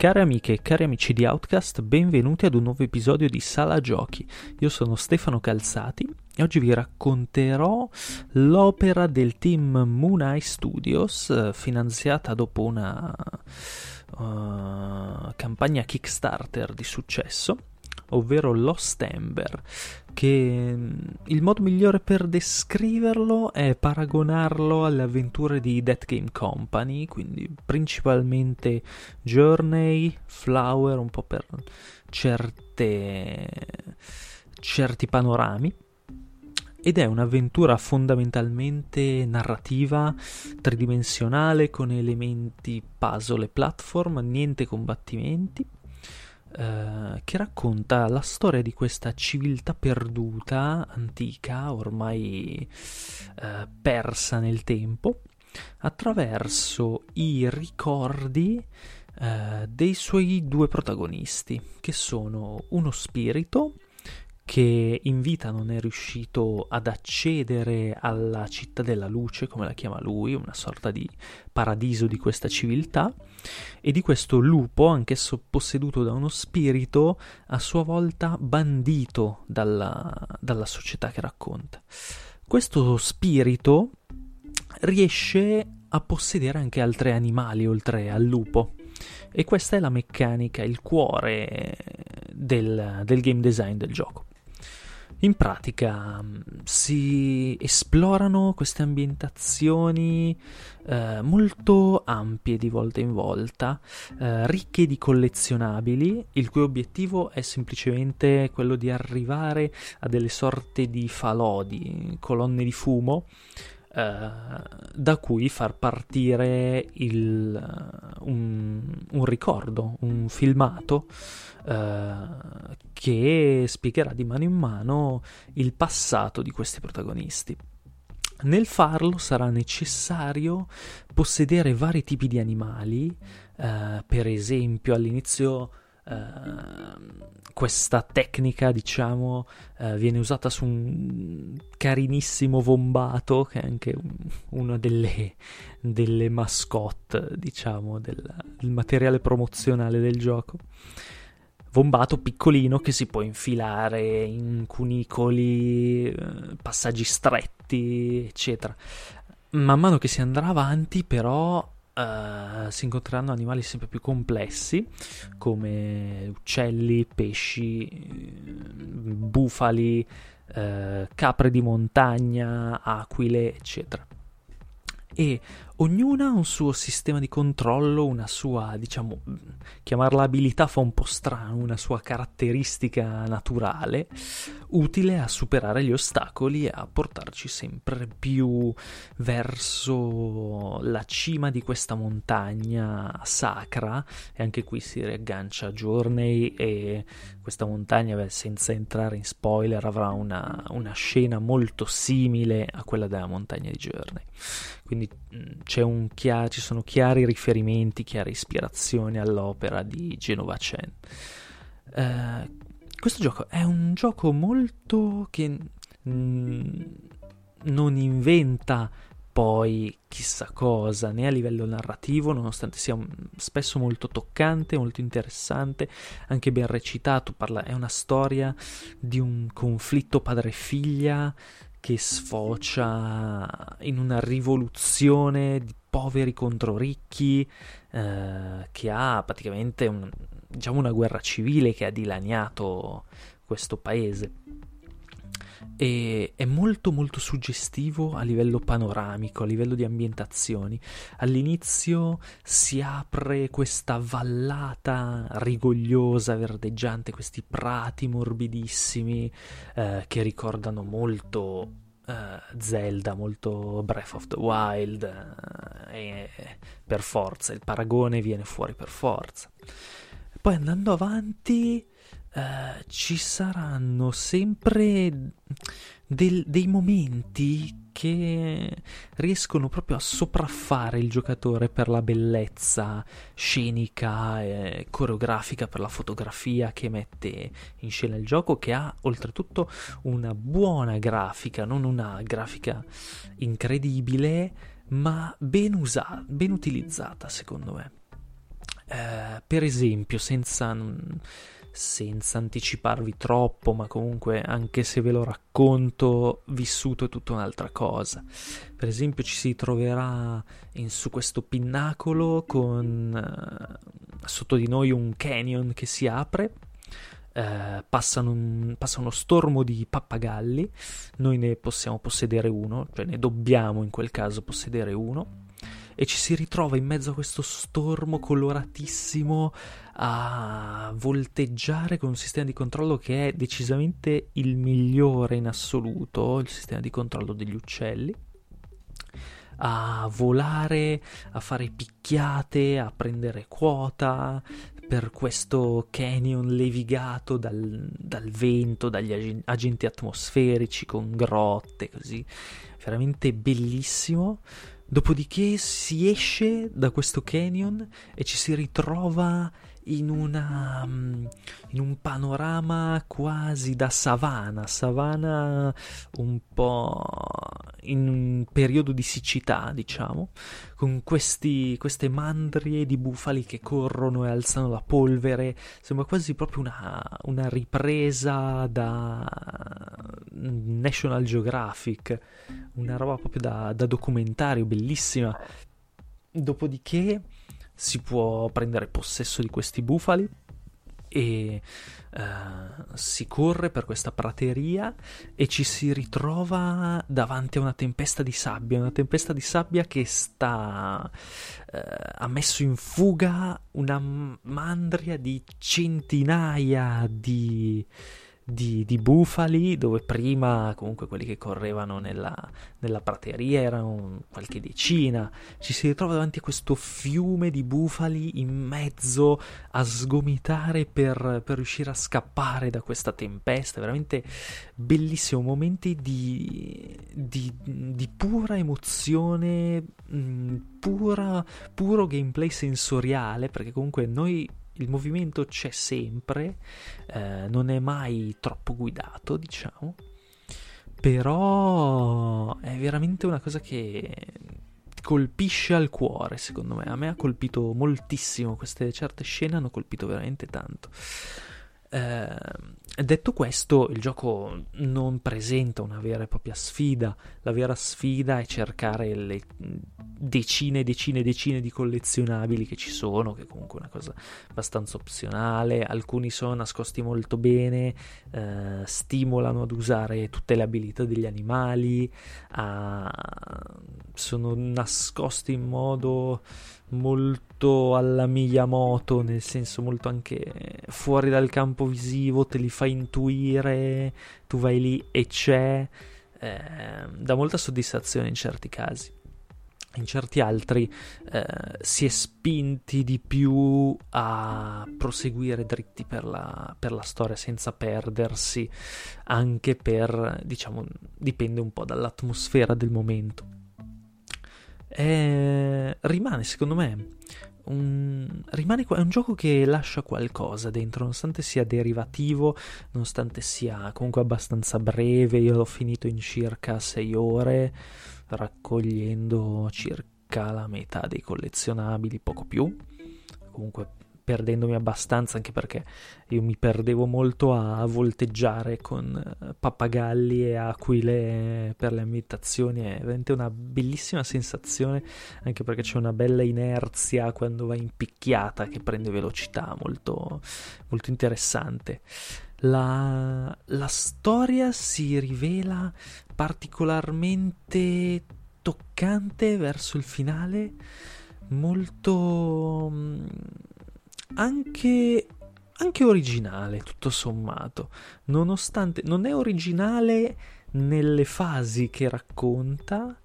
Care amiche e cari amici di Outcast, benvenuti ad un nuovo episodio di Sala Giochi. Io sono Stefano Calzati e oggi vi racconterò l'opera del team Moon Eye Studios, finanziata dopo una campagna Kickstarter di successo, ovvero Lost Ember, che il modo migliore per descriverlo è paragonarlo alle avventure di That Game Company, quindi principalmente Journey, Flower, un po' per certi panorami, ed è un'avventura fondamentalmente narrativa, tridimensionale, con elementi puzzle e platform, niente combattimenti, che racconta la storia di questa civiltà perduta, antica, ormai persa nel tempo, attraverso i ricordi dei suoi due protagonisti, che sono uno spirito che in vita non è riuscito ad accedere alla città della luce, come la chiama lui, una sorta di paradiso di questa civiltà, e di questo lupo, anch'esso posseduto da uno spirito, a sua volta bandito dalla società che racconta. Questo spirito riesce a possedere anche altri animali oltre al lupo, e questa è la meccanica, il cuore del game design del gioco. In pratica si esplorano queste ambientazioni molto ampie di volta in volta, ricche di collezionabili, il cui obiettivo è semplicemente quello di arrivare a delle sorte di falò, di colonne di fumo, da cui far partire un ricordo, un filmato che spiegherà di mano in mano il passato di questi protagonisti. Nel farlo sarà necessario possedere vari tipi di animali, per esempio all'inizio questa tecnica, diciamo, viene usata su un carinissimo vombato, che è anche una delle mascotte, diciamo, del materiale promozionale del gioco. Vombato piccolino che si può infilare in cunicoli, passaggi stretti, eccetera. Man mano che si andrà avanti, però, si incontreranno animali sempre più complessi, come uccelli, pesci, bufali, capre di montagna, aquile, eccetera. E ognuna ha un suo sistema di controllo, una sua, diciamo, chiamarla abilità fa un po' strano, una sua caratteristica naturale, utile a superare gli ostacoli e a portarci sempre più verso la cima di questa montagna sacra. E anche qui si riaggancia a Journey, e questa montagna, senza entrare in spoiler, avrà una scena molto simile a quella della montagna di Journey. Quindi ci sono chiari riferimenti, chiare ispirazioni all'opera di Genova Chen. Questo gioco è un gioco molto che non inventa poi chissà cosa, né a livello narrativo, nonostante sia spesso molto toccante, molto interessante, anche ben recitato. È una storia di un conflitto padre-figlia che sfocia in una rivoluzione di poveri contro ricchi, che ha praticamente una guerra civile che ha dilaniato questo paese. E è molto molto suggestivo a livello panoramico, a livello di ambientazioni. All'inizio si apre questa vallata rigogliosa, verdeggiante, questi prati morbidissimi che ricordano molto Zelda, molto Breath of the Wild, e per forza il paragone viene fuori per forza. Poi andando avanti ci saranno sempre dei momenti che riescono proprio a sopraffare il giocatore per la bellezza scenica e coreografica, per la fotografia che mette in scena il gioco, che ha oltretutto una buona grafica, non una grafica incredibile, ma ben utilizzata, secondo me. per esempio, senza anticiparvi troppo, ma comunque anche se ve lo racconto vissuto è tutta un'altra cosa. Per esempio ci si troverà su questo pinnacolo con sotto di noi un canyon che si apre, passa uno stormo di pappagalli, noi ne possiamo possedere uno, cioè ne dobbiamo in quel caso possedere uno, e ci si ritrova in mezzo a questo stormo coloratissimo a volteggiare con un sistema di controllo che è decisamente il migliore in assoluto, il sistema di controllo degli uccelli, a volare, a fare picchiate, a prendere quota per questo canyon levigato dal vento, dagli agenti atmosferici, con grotte, così, veramente bellissimo. Dopodiché si esce da questo canyon e ci si ritrova in un panorama quasi da savana un po' in un periodo di siccità, diciamo, con queste mandrie di bufali che corrono e alzano la polvere. Sembra quasi proprio una ripresa da National Geographic, una roba proprio da documentario, bellissima. Dopodiché si può prendere possesso di questi bufali e si corre per questa prateria e ci si ritrova davanti a una tempesta di sabbia che ha messo in fuga una mandria di centinaia di bufali, dove prima comunque quelli che correvano nella prateria erano qualche decina. Ci si ritrova davanti a questo fiume di bufali in mezzo a sgomitare per riuscire a scappare da questa tempesta. Veramente bellissimo, momenti di pura emozione, puro gameplay sensoriale, perché comunque il movimento c'è sempre, non è mai troppo guidato, diciamo, però è veramente una cosa che colpisce al cuore, secondo me. A me ha colpito moltissimo, queste certe scene hanno colpito veramente tanto. Detto questo, il gioco non presenta una vera e propria sfida. La vera sfida è cercare le decine di collezionabili che ci sono, che comunque è una cosa abbastanza opzionale. Alcuni sono nascosti molto bene, stimolano ad usare tutte le abilità degli animali, sono nascosti in modo molto alla Miyamoto, nel senso molto anche fuori dal campo visivo, te li fai intuire, tu vai lì e c'è, dà molta soddisfazione in certi casi. In certi altri si è spinti di più a proseguire dritti per la storia senza perdersi, anche per, diciamo, dipende un po' dall'atmosfera del momento. Rimane, secondo me, è un gioco che lascia qualcosa dentro, nonostante sia derivativo, nonostante sia comunque abbastanza breve. Io l'ho finito in circa 6 ore, raccogliendo circa la metà dei collezionabili, poco più, comunque perdendomi abbastanza, anche perché io mi perdevo molto a volteggiare con pappagalli e aquile per le ambientazioni. È veramente una bellissima sensazione, anche perché c'è una bella inerzia quando vai in picchiata che prende velocità, molto, molto interessante. La storia si rivela particolarmente toccante verso il finale, molto anche originale, tutto sommato, nonostante non è originale nelle fasi che racconta,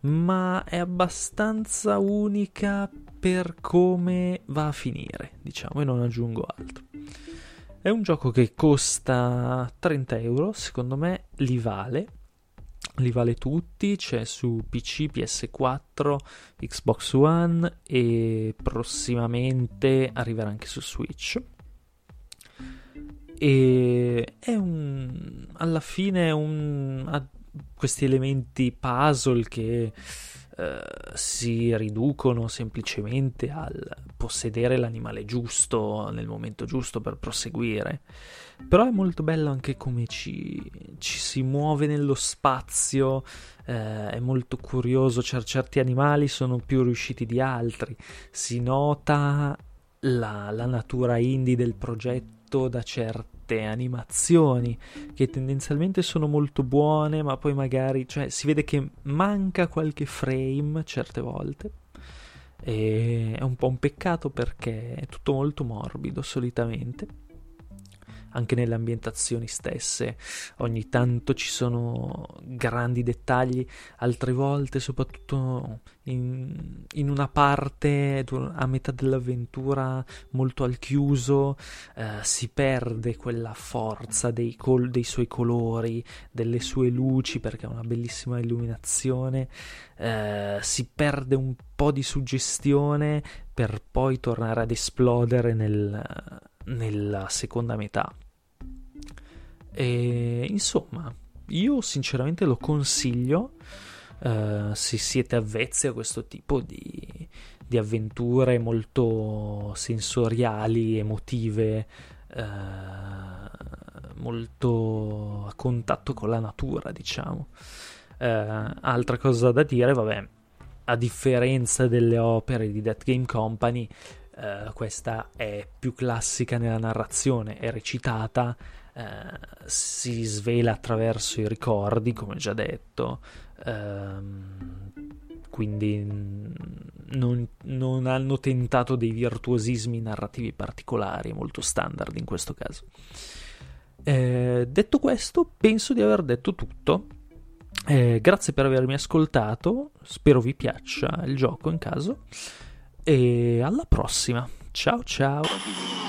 ma è abbastanza unica per come va a finire, diciamo, e non aggiungo altro. È un gioco che costa 30 euro, secondo me li vale tutti. C'è su PC, PS4, Xbox One e prossimamente arriverà anche su Switch. E alla fine ha questi elementi puzzle che si riducono semplicemente al possedere l'animale giusto nel momento giusto per proseguire. Però è molto bello anche come ci si muove nello spazio, è molto curioso, certi animali sono più riusciti di altri, si nota la natura indie del progetto da certe animazioni che tendenzialmente sono molto buone, ma poi magari, cioè, si vede che manca qualche frame certe volte, e è un po' un peccato perché è tutto molto morbido solitamente. Anche nelle ambientazioni stesse ogni tanto ci sono grandi dettagli, altre volte, soprattutto in una parte a metà dell'avventura molto al chiuso, si perde quella forza dei suoi colori, delle sue luci, perché ha una bellissima illuminazione, si perde un po' di suggestione per poi tornare ad esplodere nella seconda metà. E insomma, io sinceramente lo consiglio, se siete avvezzi a questo tipo di avventure molto sensoriali, emotive, molto a contatto con la natura, diciamo. Altra cosa da dire, vabbè, a differenza delle opere di That Game Company, questa è più classica nella narrazione, è recitata, si svela attraverso i ricordi, come già detto, quindi non hanno tentato dei virtuosismi narrativi particolari, molto standard in questo caso. Detto questo, penso di aver detto tutto. Grazie per avermi ascoltato, spero vi piaccia il gioco in caso. E alla prossima, ciao ciao.